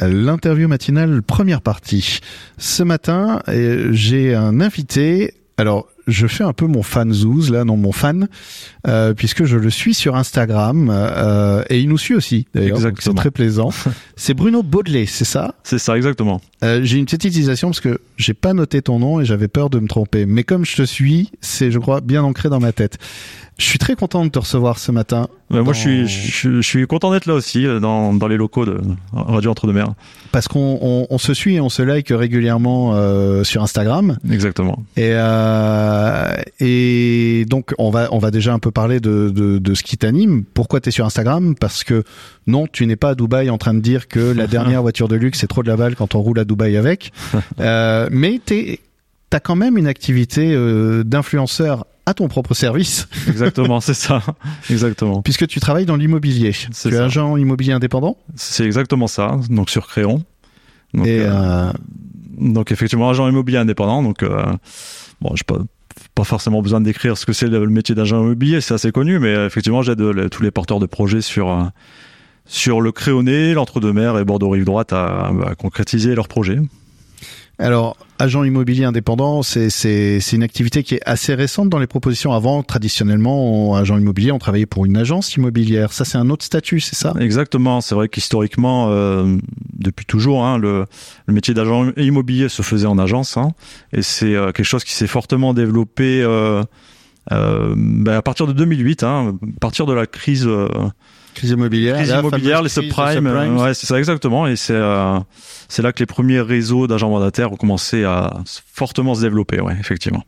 l'interview matinale, première partie. Ce matin, j'ai un invité. Alors, je fais un peu mon fanzouz, là, non, mon fan, puisque je le suis sur Instagram, et il nous suit aussi, d'ailleurs. Exactement. Donc c'est très plaisant. C'est Bruno Baudelet, c'est ça? C'est ça, exactement. J'ai une petite hésitation parce que j'ai pas noté ton nom et j'avais peur de me tromper. Mais comme je te suis, c'est, je crois, bien ancré dans ma tête. Je suis très content de te recevoir ce matin. Bah, moi, je suis content d'être là aussi, dans les locaux de Radio Entre-deux-mer. Parce qu'on se suit et on se like régulièrement sur Instagram. Exactement. Et donc, on va déjà un peu parler de ce qui t'anime. Pourquoi t'es sur Instagram? Parce que non, tu n'es pas à Dubaï en train de dire que la dernière voiture de luxe, c'est trop de la balle quand on roule à Dubaï avec. Mais t'as quand même une activité d'influenceur à ton propre service. Exactement, c'est ça. Exactement. Puisque tu travailles dans l'immobilier. C'est tu es agent immobilier indépendant? C'est exactement ça. Donc, sur Créon. Donc, donc effectivement, agent immobilier indépendant. Donc, bon, je sais pas. Pas forcément besoin de décrire ce que c'est le métier d'agent immobilier, c'est assez connu, mais effectivement j'aide tous les porteurs de projets sur le Créonnais, l'Entre-deux-Mers et Bordeaux-Rive-Droite à concrétiser leurs projets. Alors, agent immobilier indépendant, c'est une activité qui est assez récente dans les propositions. Avant, traditionnellement, agent immobilier, on travaillait pour une agence immobilière. Ça, c'est un autre statut, c'est ça? Exactement. C'est vrai qu'historiquement, depuis toujours, hein, le métier d'agent immobilier se faisait en agence, hein, et c'est quelque chose qui s'est fortement développé à partir de 2008, hein, à partir de la crise. Crise immobilière, les subprimes, ouais, c'est ça exactement. Et c'est là que les premiers réseaux d'agents mandataires ont commencé à fortement se développer, ouais, effectivement.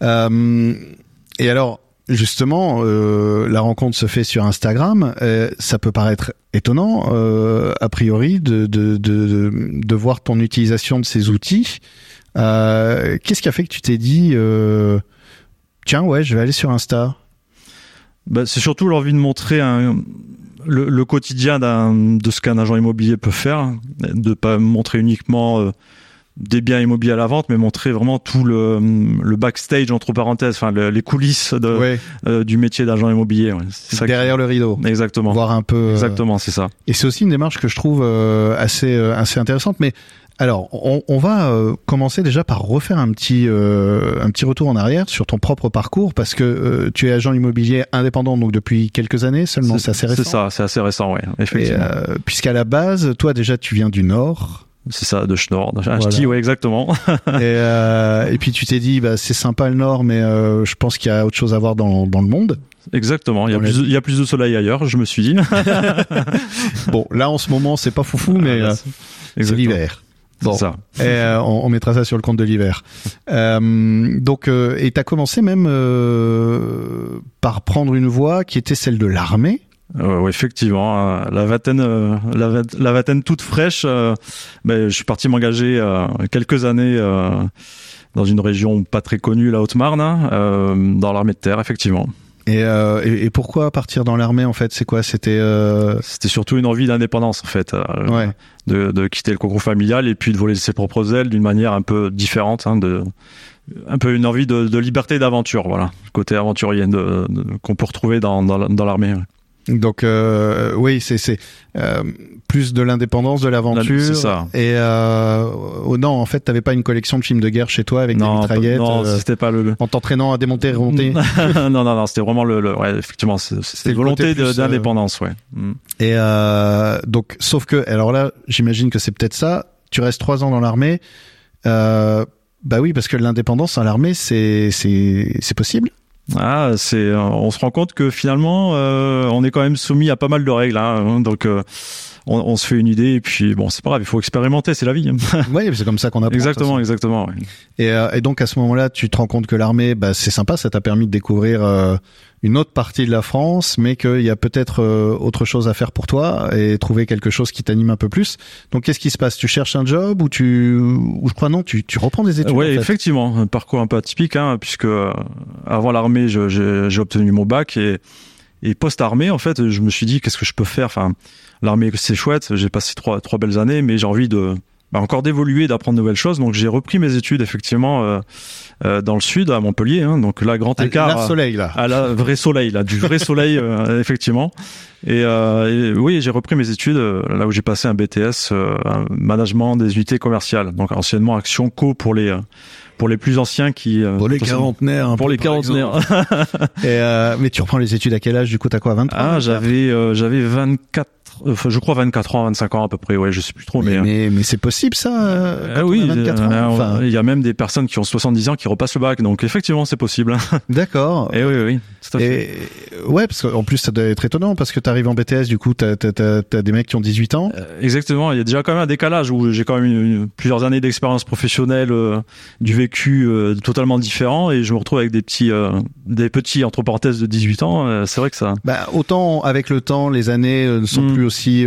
Et alors, justement, la rencontre se fait sur Instagram. Ça peut paraître étonnant, a priori, de voir ton utilisation de ces outils. Qu'est-ce qui a fait que tu t'es dit, tiens, ouais, je vais aller sur Insta? Bah, c'est surtout l'envie de montrer le quotidien de ce qu'un agent immobilier peut faire, de pas montrer uniquement des biens immobiliers à la vente, mais montrer vraiment tout le backstage, entre parenthèses, enfin les coulisses du métier d'agent immobilier. Ouais. C'est ça derrière le rideau. Exactement. Voir un peu. Exactement, c'est ça. Et c'est aussi une démarche que je trouve assez intéressante. Mais alors, on va commencer déjà par refaire un petit retour en arrière sur ton propre parcours, parce que tu es agent immobilier indépendant donc depuis quelques années seulement, c'est assez récent. C'est ça, c'est assez récent, oui, effectivement. Et, puisqu'à la base, toi déjà tu viens du Nord. C'est ça, de Schnord. Voilà. HT, ouais, exactement. Et puis tu t'es dit, bah, c'est sympa le Nord, mais je pense qu'il y a autre chose à voir dans le monde. Exactement, il y a plus de soleil ailleurs, je me suis dit. Bon, là en ce moment c'est pas foufou, mais c'est l'hiver. Bon, ça. Et on mettra ça sur le compte de l'hiver. Donc, et t'as commencé même par prendre une voie qui était celle de l'armée. Ouais, effectivement, la vingtaine toute fraîche. Je suis parti m'engager quelques années dans une région pas très connue, la Haute-Marne, dans l'armée de terre, effectivement. Et pourquoi partir dans l'armée, en fait? C'est quoi? C'était surtout une envie d'indépendance, en fait, de quitter le cocon familial et puis de voler ses propres ailes d'une manière un peu différente, hein, un peu une envie de liberté, d'aventure, voilà, côté aventurier qu'on peut retrouver dans l'armée. Ouais. Donc oui, c'est plus de l'indépendance, de l'aventure. C'est ça. Et non, en fait, t'avais pas une collection de films de guerre chez toi avec des mitraillettes. Non, c'était pas le. En t'entraînant à démonter, remonter. non, c'était vraiment ouais, effectivement, c'était volonté d'indépendance, ouais. Et donc, sauf que, alors là, j'imagine que c'est peut-être ça. Tu restes 3 ans dans l'armée. Bah oui, parce que l'indépendance à l'armée, c'est possible. Ah, on se rend compte que finalement, on est quand même soumis à pas mal de règles, hein, donc on se fait une idée et puis bon, c'est pas grave, il faut expérimenter, c'est la vie. Oui, c'est comme ça qu'on apprend. Exactement. Ouais. Et donc à ce moment-là, tu te rends compte que l'armée, bah c'est sympa, ça t'a permis de découvrir une autre partie de la France, mais qu'il y a peut-être autre chose à faire pour toi et trouver quelque chose qui t'anime un peu plus. Donc qu'est-ce qui se passe? Tu cherches un job ou je crois non, tu reprends des études? Oui, effectivement, un parcours un peu atypique, hein, puisque avant l'armée, j'ai obtenu mon bac et post-armée, en fait, je me suis dit qu'est-ce que je peux faire? Enfin, l'armée, c'est chouette, j'ai passé 3 belles années, mais j'ai envie encore d'évoluer, d'apprendre de nouvelles choses. Donc j'ai repris mes études effectivement dans le sud, à Montpellier, hein, donc là, grand écart, à la soleil, là. À la vrai soleil, là, du vrai soleil effectivement. Et oui, j'ai repris mes études là où j'ai passé un BTS, un management des unités commerciales, donc anciennement Action Co pour les plus anciens qui pour les quarantenaires, hein, Et mais tu reprends les études à quel âge du coup, t'as quoi, 23 ans? J'avais 24 je crois 24 ans, 25 ans à peu près, ouais, je sais plus trop, mais c'est possible ça, quand oui, on a 24 ans, enfin... Il y a même des personnes qui ont 70 ans qui repassent le bac, donc effectivement c'est possible. D'accord. Et oui, tout à fait. Et ouais, parce qu'en plus ça doit être étonnant parce que t'arrives en BTS, du coup t'as des mecs qui ont 18 ans. Exactement, il y a déjà quand même un décalage où j'ai quand même plusieurs années d'expérience professionnelle, du vécu totalement différent, et je me retrouve avec des petits entre parenthèses de 18 ans, c'est vrai que ça. Bah autant avec le temps, les années ne sont plus aussi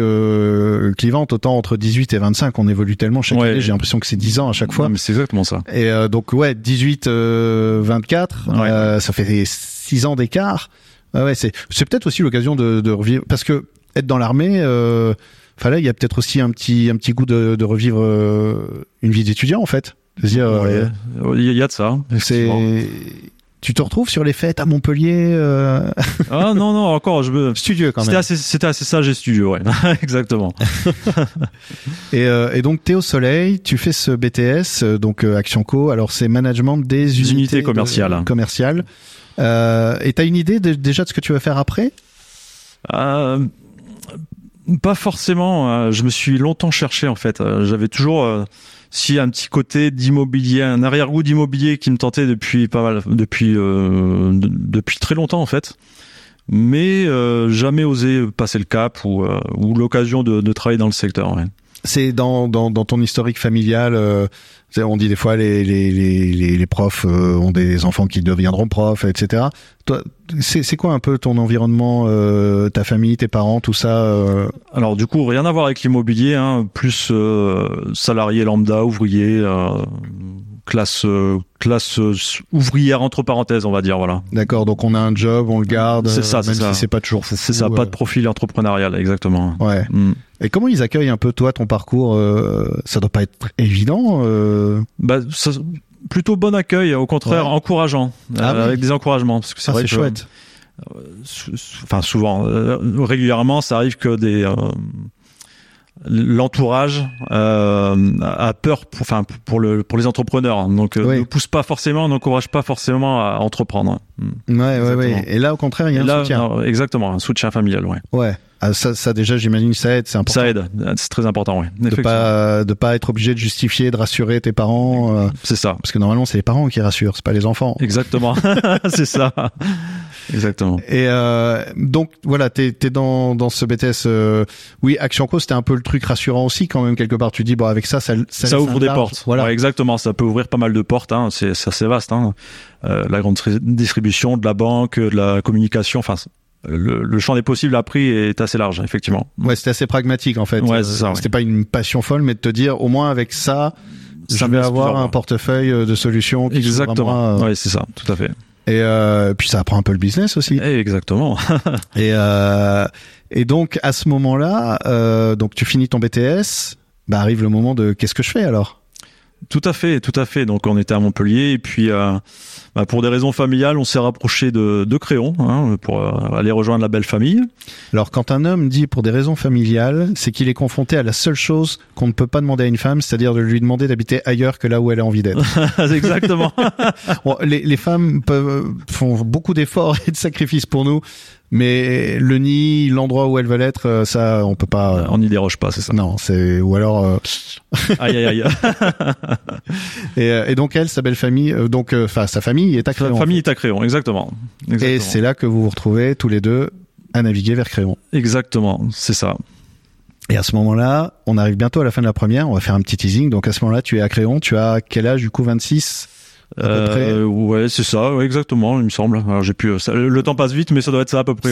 clivante, autant entre 18 et 25 on évolue tellement chaque année, j'ai l'impression que c'est 10 ans à chaque fois. Non, mais c'est exactement ça. Et donc ouais, 18 24 ça fait 6 ans d'écart. Ouais, c'est peut-être aussi l'occasion de revivre, parce que être dans l'armée fallait, il y a peut-être aussi un petit goût de revivre une vie d'étudiant en fait. C'est-à-dire il y a de ça. C'est Tu te retrouves sur les fêtes à Montpellier Ah non, encore. Studieux quand même. C'était assez sage et studieux, ouais. Exactement. Et donc, t'es au soleil, tu fais ce BTS, donc Action Co. Alors, c'est management des unités commerciales. Et t'as une idée déjà de ce que tu vas faire après? Pas forcément. Je me suis longtemps cherché, en fait. J'avais toujours... un petit côté d'immobilier, un arrière-goût d'immobilier qui me tentait depuis très longtemps en fait, mais jamais osé passer le cap ou l'occasion de travailler dans le secteur. Ouais. C'est dans ton historique familial. On dit des fois les profs ont des enfants qui deviendront profs, etc. Toi, c'est quoi un peu ton environnement, ta famille, tes parents, tout ça Alors du coup, rien à voir avec l'immobilier, hein, plus salarié lambda, ouvrier, classe ouvrière entre parenthèses, on va dire, voilà. D'accord, donc on a un job, on le garde, même si c'est pas toujours foufou. C'est ça, pas de profil entrepreneurial, exactement. Ouais. Mm. Et comment ils accueillent un peu toi, ton parcours? Ça doit pas être évident. Plutôt bon accueil, au contraire, encourageant, avec des encouragements, parce que c'est vrai c'est que chouette. Enfin, souvent, régulièrement, ça arrive que l'entourage a peur pour les entrepreneurs, donc ne pousse pas forcément, n'encourage pas forcément à entreprendre. Ouais. Et là, au contraire, il y a un soutien. Non, exactement, un soutien familial, ouais. Ça déjà, j'imagine, ça aide, c'est important. Ça aide, c'est très important, oui. De pas être obligé de justifier, de rassurer tes parents. C'est ça. Parce que normalement, c'est les parents qui rassurent, c'est pas les enfants. Exactement, c'est ça. Exactement. Et donc voilà, t'es dans ce BTS. Oui, Action Co, c'était un peu le truc rassurant aussi quand même quelque part. Tu dis bon, avec ça ouvre des portes. Voilà, ouais, exactement. Ça peut ouvrir pas mal de portes. Hein. C'est assez vaste. Hein. La grande distribution, de la banque, de la communication. Enfin. Le champ des possibles appris est assez large, effectivement. Ouais, c'était assez pragmatique, en fait. Ouais, c'est ça, c'était pas une passion folle, mais de te dire, au moins, avec ça, je vais avoir un portefeuille de solutions. Exactement. Ouais, c'est ça, tout à fait. Et puis ça apprend un peu le business aussi. Exactement. Et donc, à ce moment-là, donc tu finis ton BTS, bah, arrive le moment de qu'est-ce que je fais, alors? Tout à fait. Donc on était à Montpellier et puis pour des raisons familiales, on s'est rapproché de Créon pour aller rejoindre la belle famille. Alors quand un homme dit pour des raisons familiales, c'est qu'il est confronté à la seule chose qu'on ne peut pas demander à une femme, c'est-à-dire de lui demander d'habiter ailleurs que là où elle a envie d'être. Exactement. Bon, les femmes font beaucoup d'efforts et de sacrifices pour nous. Mais le nid, l'endroit où elles veulent être, ça, on peut pas. On n'y déroge pas, c'est ça. Non, c'est ou alors. Aïe. Et donc elle, sa belle famille, sa famille est à Créon. Sa famille est à Créon, exactement. Et c'est là que vous vous retrouvez tous les deux à naviguer vers Créon. Exactement, c'est ça. Et à ce moment-là, on arrive bientôt à la fin de la première. On va faire un petit teasing. Donc à ce moment-là, tu es à Créon. Tu as quel âge du coup, 26? Ouais, c'est ça, exactement, il me semble. Alors, le temps passe vite, mais ça doit être ça à peu près.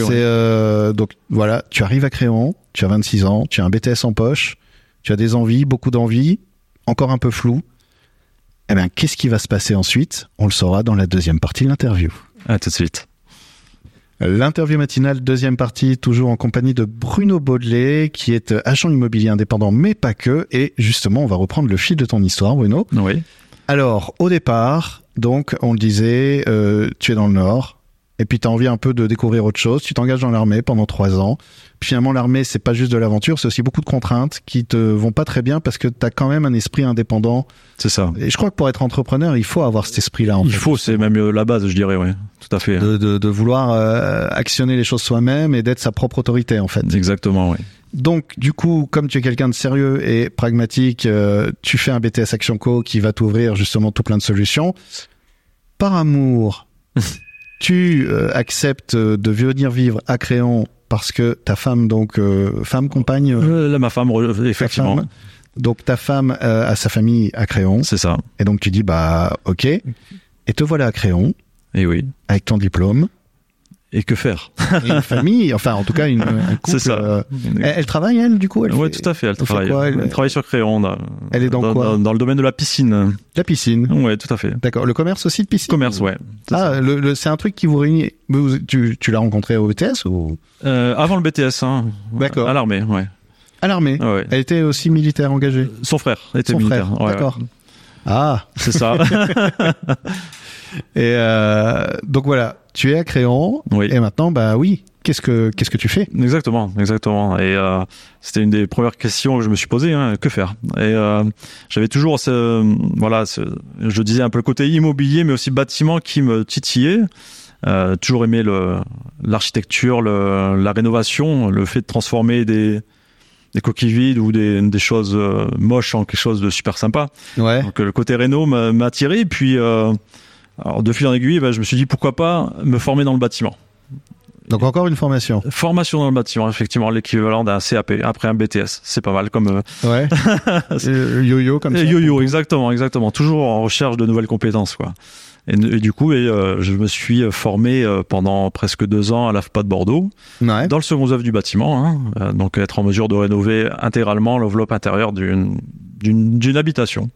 Donc voilà, tu arrives à Créon, tu as 26 ans, tu as un BTS en poche, tu as des envies, beaucoup d'envies, encore un peu flou. Eh bien, qu'est-ce qui va se passer ensuite? On le saura dans la deuxième partie de l'interview. À tout de suite. L'interview matinale, deuxième partie, toujours en compagnie de Bruno Baudelet, qui est agent immobilier indépendant, mais pas que. Et justement, on va reprendre le fil de ton histoire, Bruno. Oui. Alors, au départ, donc, on le disait, tu es dans le Nord, et puis tu as envie un peu de découvrir autre chose. Tu t'engages dans l'armée pendant 3 ans. Puis finalement, l'armée, c'est pas juste de l'aventure, c'est aussi beaucoup de contraintes qui te vont pas très bien parce que tu as quand même un esprit indépendant. C'est ça. Et je crois que pour être entrepreneur, il faut avoir cet esprit-là. Il faut, c'est même la base, je dirais, oui. Tout à fait. De vouloir actionner les choses soi-même et d'être sa propre autorité, en fait. Exactement, oui. Donc, du coup, comme tu es quelqu'un de sérieux et pragmatique, tu fais un BTS Action Co qui va t'ouvrir justement tout plein de solutions. Par amour... Tu acceptes de venir vivre à Créon parce que ta femme, donc compagne... ma femme, effectivement. Ta femme a sa famille à Créon. C'est ça. Et donc tu dis, bah ok, et te voilà à Créon. Et oui. Avec ton diplôme. Et que faire ? Et une famille, enfin en tout cas un couple. C'est ça. Elle travaille, elle, du coup ? Oui, tout à fait, elle travaille. Quoi, elle travaille sur Créon. Elle est dans quoi ? Dans le domaine de la piscine. La piscine ? Oui, tout à fait. D'accord, le commerce aussi de piscine ? Commerce, oui. C'est un truc qui vous réunit. Tu l'as rencontré au BTS ou... Avant le BTS, hein. D'accord. À l'armée, oui. À l'armée ? Ouais. Elle était aussi militaire engagée ? Son frère était militaire. Frère. Ouais, d'accord. Ouais. Ah, c'est ça. Et donc voilà, tu es à Créon, oui. Et maintenant, bah oui, qu'est-ce que tu fais ? Exactement. Et c'était une des premières questions que je me suis posée, hein, que faire ? Et j'avais toujours, je disais un peu le côté immobilier, mais aussi bâtiment qui me titillait. Toujours aimé l'architecture, la rénovation, le fait de transformer des coquilles vides ou des choses moches en quelque chose de super sympa. Ouais. Donc le côté réno m'a attiré. Puis alors de fil en aiguille, je me suis dit pourquoi pas me former dans le bâtiment. Donc encore une formation. Formation dans le bâtiment, effectivement, l'équivalent d'un CAP après un BTS. C'est pas mal comme ouais. Yo-yo comme ça. Yo-yo, exactement. Toujours en recherche de nouvelles compétences, quoi. Et du coup, je me suis formé pendant presque 2 ans à l'AFPA de Bordeaux, ouais. Dans le second œuvre du bâtiment, hein, donc être en mesure de rénover intégralement l'enveloppe intérieure d'une habitation.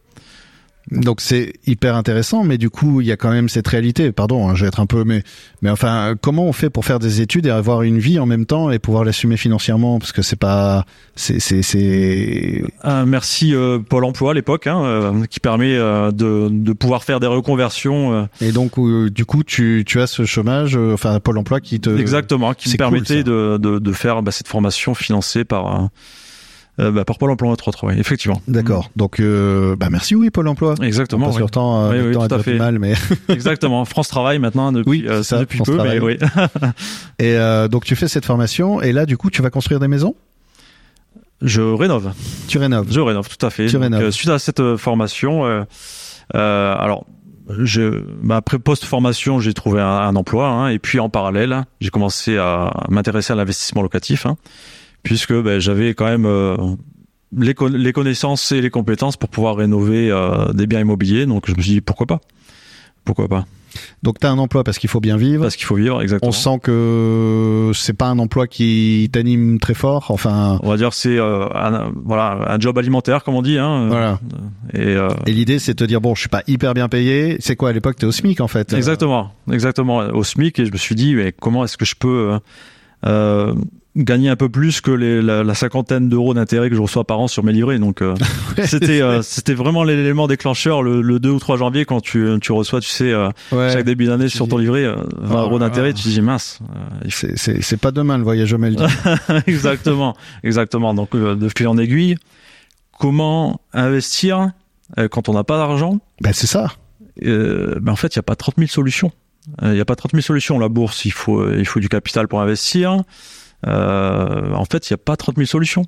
Donc c'est hyper intéressant, mais du coup il y a quand même cette réalité. Pardon, hein, je vais être un peu, mais enfin, comment on fait pour faire des études et avoir une vie en même temps et pouvoir l'assumer financièrement, parce que c'est pas, c'est. Ah, merci Pôle Emploi à l'époque, hein, qui permet de pouvoir faire des reconversions. Et donc du coup tu as ce chômage, enfin Pôle Emploi qui te. Exactement, qui me permettait de faire cette formation financée par. Par Pôle Emploi entre autres, oui, effectivement. D'accord. Donc, merci, oui, Pôle Emploi. Exactement. On passe leur temps, tout à fait mal, mais. Exactement. France Travail maintenant depuis, depuis peu, mais oui. Et donc tu fais cette formation et là, du coup, tu vas construire des maisons ? Je rénove. Tu rénoves. Je rénove, tout à fait. Suite à cette formation, alors. Post-formation, j'ai trouvé un emploi, hein, et puis en parallèle, j'ai commencé à m'intéresser à l'investissement locatif, hein, puisque j'avais quand même les connaissances et les compétences pour pouvoir rénover des biens immobiliers. Donc je me suis dit pourquoi pas. Donc tu as un emploi parce qu'il faut bien vivre. Parce qu'il faut vivre, exactement. On sent que c'est pas un emploi qui t'anime très fort. Enfin, on va dire c'est un job alimentaire comme on dit. Hein. Voilà. Et l'idée c'est de te dire bon, je suis pas hyper bien payé. C'est quoi à l'époque, t'es au SMIC en fait. Exactement au SMIC, et je me suis dit mais comment est-ce que je peux gagner un peu plus que la cinquantaine d'euros d'intérêt que je reçois par an sur mes livrets. Donc, c'était vraiment l'élément déclencheur le 2 ou 3 janvier quand tu reçois, tu sais, chaque début d'année sur ton livret, 20 euros d'intérêt, tu te dis mince. C'est pas demain le voyage au Maldives. Exactement. Donc, de fil en aiguille, comment investir quand on n'a pas d'argent ? C'est ça. En fait, il n'y a pas 30 000 solutions. La bourse, il faut du capital pour investir. En fait, il n'y a pas 30 000 solutions.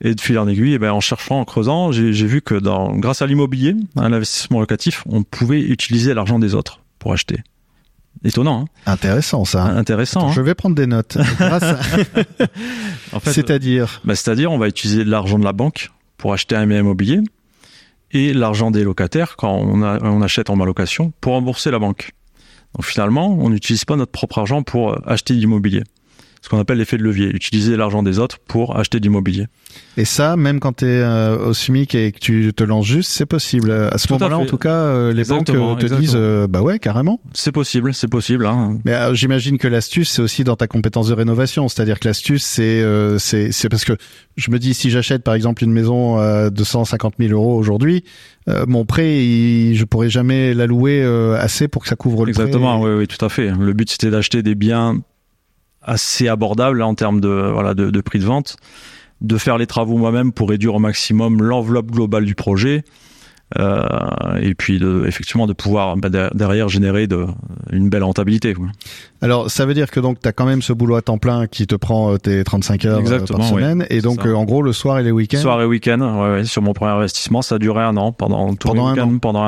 Et de fil en aiguille, en cherchant, en creusant, j'ai vu que grâce à l'immobilier, à l'investissement locatif, on pouvait utiliser l'argent des autres pour acheter. Étonnant, hein ? Intéressant, ça. Intéressant. Attends, hein. Je vais prendre des notes. Grâce à... en fait, c'est-à-dire ? C'est-à-dire, on va utiliser l'argent de la banque pour acheter un bien immobilier et l'argent des locataires, quand on achète en allocation, pour rembourser la banque. Donc finalement, on n'utilise pas notre propre argent pour acheter de l'immobilier. ce qu'on appelle l'effet de levier, utiliser l'argent des autres pour acheter de l'immobilier. Et ça, même quand tu es au SMIC et que tu te lances juste, c'est possible. À ce moment-là, en tout cas, les banques te disent bah ouais, carrément. C'est possible. Hein. Mais j'imagine que l'astuce, c'est aussi dans ta compétence de rénovation. C'est-à-dire que l'astuce, c'est parce que je me dis, si j'achète par exemple une maison de 150 000 euros aujourd'hui, mon prêt, je pourrais jamais la louer assez pour que ça couvre le prêt. Exactement, oui, tout à fait. Le but, c'était d'acheter des biens assez abordables en termes de prix de vente, de faire les travaux moi-même pour réduire au maximum l'enveloppe globale du projet, et puis effectivement de pouvoir derrière générer une belle rentabilité. Ouais. Alors ça veut dire que donc tu as quand même ce boulot à temps plein qui te prend tes 35 heures par semaine, et donc en gros le soir et les week-ends. Soir et week-end, ouais, sur mon premier investissement, ça a duré un an pendant un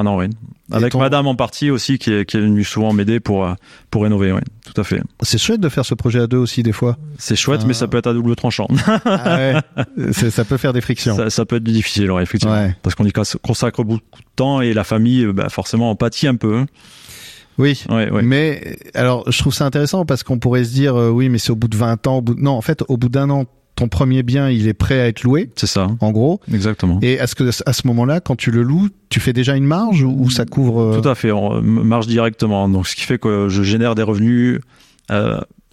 an, oui. Avec madame en partie aussi qui est venue souvent m'aider pour rénover, oui, tout à fait. C'est chouette de faire ce projet à deux aussi des fois. C'est chouette, mais ça peut être à double tranchant. Ah ouais, ça peut faire des frictions. Ça peut être difficile, ouais, effectivement, parce qu'on y consacre beaucoup de temps et la famille, forcément, en pâtit un peu. Oui, ouais. Mais alors je trouve ça intéressant parce qu'on pourrait se dire oui, mais c'est au bout de 20 ans, non, en fait, au bout d'un an, ton premier bien, il est prêt à être loué. C'est ça. En gros. Exactement. Et à ce moment-là, quand tu le loues, tu fais déjà une marge ou ça couvre? Tout à fait. On marge directement. Donc, ce qui fait que je génère des revenus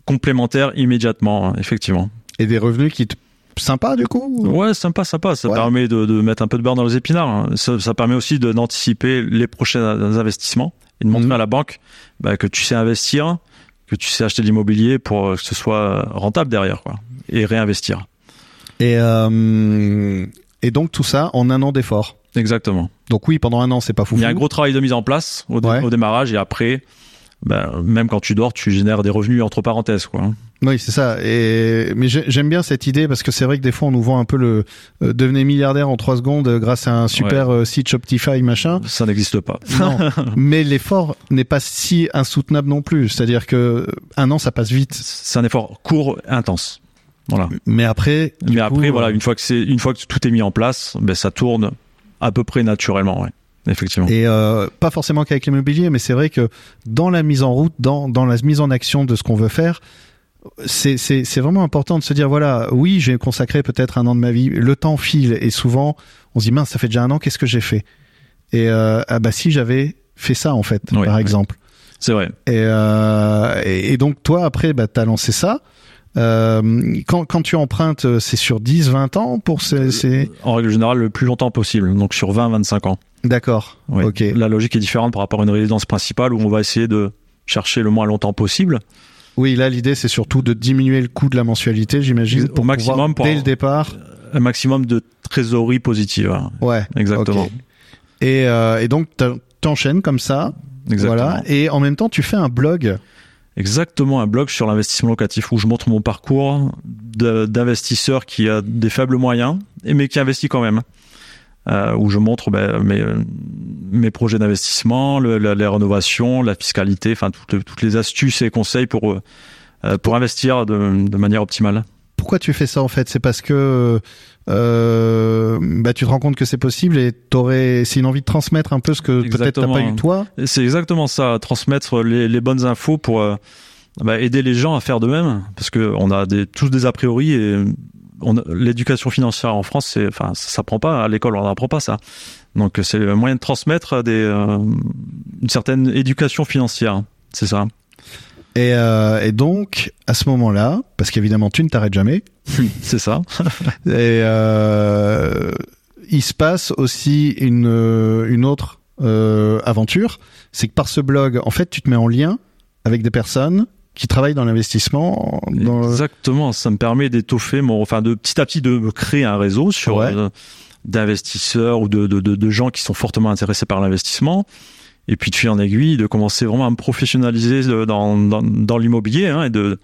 complémentaires immédiatement, effectivement. Et des revenus qui te sympa du coup? Ouais, sympa. Ça permet de mettre un peu de beurre dans les épinards. Ça permet aussi d'anticiper les prochains investissements et de montrer à la banque que tu sais investir, que tu sais acheter de l'immobilier pour que ce soit rentable derrière, quoi. Et réinvestir. Et donc tout ça en un an d'effort. Exactement. Donc oui, pendant un an, c'est pas fou. Il y a un gros travail de mise en place au démarrage, et après, même quand tu dors, tu génères des revenus entre parenthèses, quoi. Oui, c'est ça. Mais j'aime bien cette idée parce que c'est vrai que des fois on nous vend un peu le devenez milliardaire en 3 secondes grâce à un super site Shopify machin. Ça n'existe pas. Non. Mais l'effort n'est pas si insoutenable non plus. C'est-à-dire que un an, ça passe vite. C'est un effort court, intense. Voilà. Mais après, une fois que tout est mis en place, ça tourne à peu près naturellement, ouais. Effectivement. Et pas forcément qu'avec l'immobilier, mais c'est vrai que dans la mise en route, dans la mise en action de ce qu'on veut faire, c'est vraiment important de se dire voilà, oui, j'ai consacré peut-être un an de ma vie, le temps file et souvent on se dit mince, ça fait déjà un an, qu'est-ce que j'ai fait? Et si j'avais fait ça en fait, par exemple. C'est vrai. Et donc toi après t'as lancé ça. Quand tu empruntes, c'est sur 10-20 ans pour ces... En règle générale, le plus longtemps possible, donc sur 20-25 ans. D'accord, oui. Ok. La logique est différente par rapport à une résidence principale où on va essayer de chercher le moins longtemps possible. Oui, là l'idée c'est surtout de diminuer le coût de la mensualité, j'imagine, pour maximum pouvoir, dès le départ... Un maximum de trésorerie positive. Ouais, exactement. Okay. Et donc t'enchaînes comme ça, voilà, et en même temps tu fais un blog... Exactement, un blog sur l'investissement locatif où je montre mon parcours d'investisseur qui a des faibles moyens, mais qui investit quand même. Où je montre mes projets d'investissement, les rénovations, la fiscalité, enfin toutes les astuces et conseils pour investir de manière optimale. Pourquoi tu fais ça en fait? C'est parce que tu te rends compte que c'est possible et c'est une envie de transmettre un peu ce que peut-être t'as pas eu toi. C'est exactement ça, transmettre les bonnes infos pour aider les gens à faire de même, parce que on a tous des a priori et l'éducation financière en France, ça s'apprend pas à l'école, on n'apprend pas ça. Donc c'est le moyen de transmettre une certaine éducation financière, c'est ça. Et donc, à ce moment-là, parce qu'évidemment, tu ne t'arrêtes jamais. C'est ça. Il se passe aussi une autre aventure. C'est que par ce blog, en fait, tu te mets en lien avec des personnes qui travaillent dans l'investissement. Exactement. Ça me permet d'étoffer de petit à petit, de créer un réseau sur d'investisseurs ou de gens qui sont fortement intéressés par l'investissement. Et puis de fil en aiguille, de commencer vraiment à me professionnaliser dans l'immobilier, hein, et de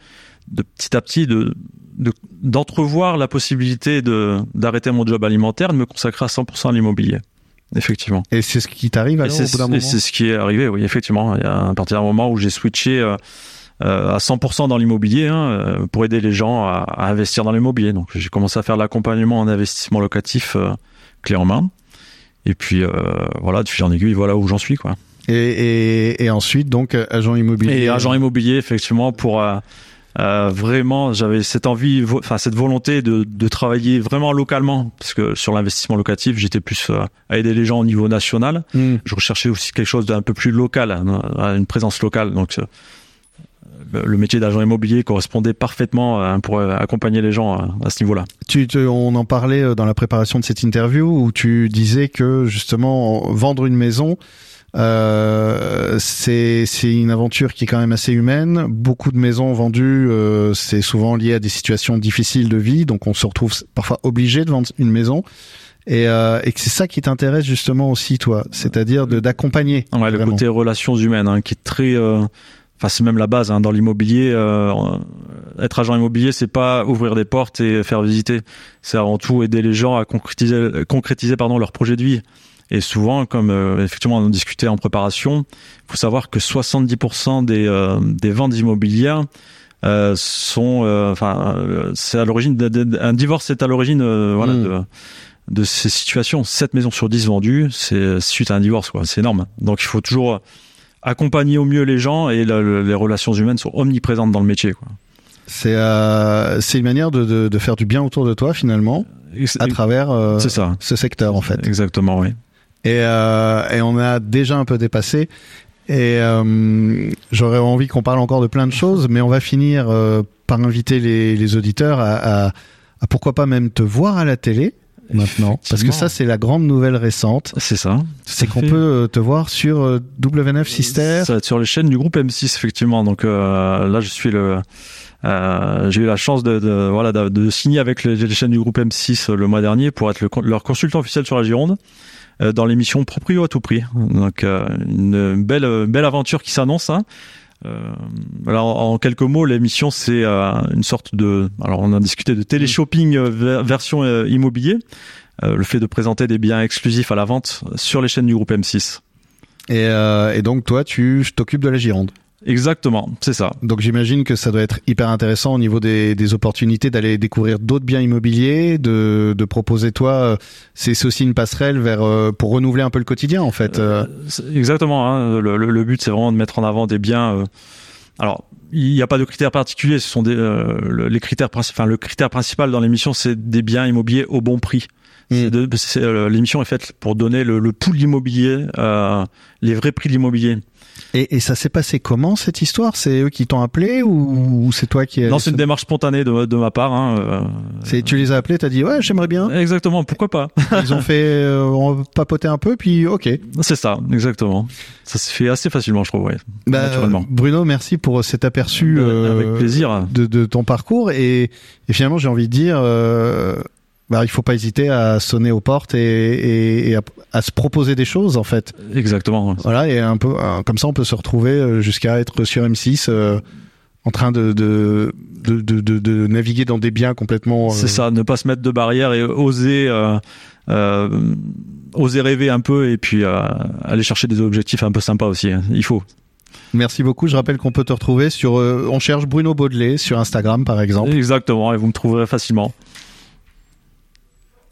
petit à petit d'entrevoir la possibilité d'arrêter mon job alimentaire, de me consacrer à 100% à l'immobilier. Effectivement. Et c'est ce qui t'arrive alors au bout d'un moment? Et c'est ce qui est arrivé, oui, effectivement. Il y a à partir d'un moment où j'ai switché à 100% dans l'immobilier, hein, pour aider les gens à investir dans l'immobilier. Donc j'ai commencé à faire de l'accompagnement en investissement locatif clé en main. Et puis de fil en aiguille, voilà où j'en suis, quoi. Et ensuite donc agent immobilier. Et agent immobilier effectivement pour Vraiment, j'avais cette envie, enfin cette volonté de travailler vraiment localement, parce que sur l'investissement locatif, j'étais plus à aider les gens au niveau national. Mmh. Je recherchais aussi quelque chose d'un peu plus local, une présence locale. Donc, le métier d'agent immobilier correspondait parfaitement pour accompagner les gens à ce niveau-là. On en parlait dans la préparation de cette interview où tu disais que justement vendre une maison, c'est une aventure qui est quand même assez humaine. Beaucoup de maisons vendues, c'est souvent lié à des situations difficiles de vie, donc on se retrouve parfois obligé de vendre une maison. Et que c'est ça qui t'intéresse justement aussi, toi, c'est-à-dire d'accompagner. Ouais, le côté relations humaines qui est très... Enfin, c'est même la base dans l'immobilier. Être agent immobilier, c'est pas ouvrir des portes et faire visiter. C'est avant tout aider les gens à concrétiser leur projet de vie. Et souvent, comme effectivement on en discutait en préparation, il faut savoir que 70% des ventes immobilières sont, c'est à l'origine d'un divorce. C'est à l'origine, de ces situations. 7 maisons sur 10 vendues, c'est suite à un divorce, quoi. C'est énorme. Donc, il faut toujours accompagner au mieux les gens, et les relations humaines sont omniprésentes dans le métier, quoi. C'est une manière de faire du bien autour de toi, finalement, à travers ce secteur, en fait. Exactement, oui. Et on a déjà un peu dépassé. Et j'aurais envie qu'on parle encore de plein de choses, mais on va finir par inviter les auditeurs à pourquoi pas même te voir à la télé. Maintenant, parce que ça c'est la grande nouvelle récente. C'est ça. C'est qu'on peut te voir sur W9 Sister. Ça va être sur les chaînes du groupe M6 effectivement. Donc là je suis j'ai eu la chance de signer avec les chaînes du groupe M6 le mois dernier pour être leur consultant officiel sur la Gironde dans l'émission Proprio à tout prix. Donc une belle aventure qui s'annonce. Alors en quelques mots, l'émission c'est une sorte de, alors on a discuté de télé-shopping version immobilier, le fait de présenter des biens exclusifs à la vente sur les chaînes du groupe M6. Et donc toi tu t'occupes de la Gironde. Exactement, c'est ça. Donc j'imagine que ça doit être hyper intéressant au niveau des opportunités d'aller découvrir d'autres biens immobiliers, de proposer toi, c'est aussi une passerelle vers pour renouveler un peu le quotidien en fait. Exactement, le but c'est vraiment de mettre en avant des biens. Alors il n'y a pas de critères particuliers, ce sont le critère principal dans l'émission c'est des biens immobiliers au bon prix. L'émission est faite pour donner le pouls de l'immobilier, les vrais prix de l'immobilier. Et ça s'est passé comment cette histoire? C'est eux qui t'ont appelé ou c'est toi qui... Non, c'est une démarche spontanée de ma part. Tu les as appelés, t'as dit ouais j'aimerais bien. Exactement, pourquoi pas. Ils ont fait on papotait un peu puis ok. C'est ça, exactement. Ça se fait assez facilement je trouve, ouais. Naturellement. Bruno, merci pour cet aperçu avec plaisir de ton parcours et finalement j'ai envie de dire... il faut pas hésiter à sonner aux portes et à se proposer des choses en fait. Exactement. Voilà, et un peu comme ça on peut se retrouver jusqu'à être sur M6 en train de naviguer dans des biens complètement. C'est ça, ne pas se mettre de barrières et oser rêver un peu et puis aller chercher des objectifs un peu sympas aussi. Il faut. Merci beaucoup. Je rappelle qu'on peut te retrouver on cherche Bruno Baudelet sur Instagram par exemple. Exactement, et vous me trouverez facilement.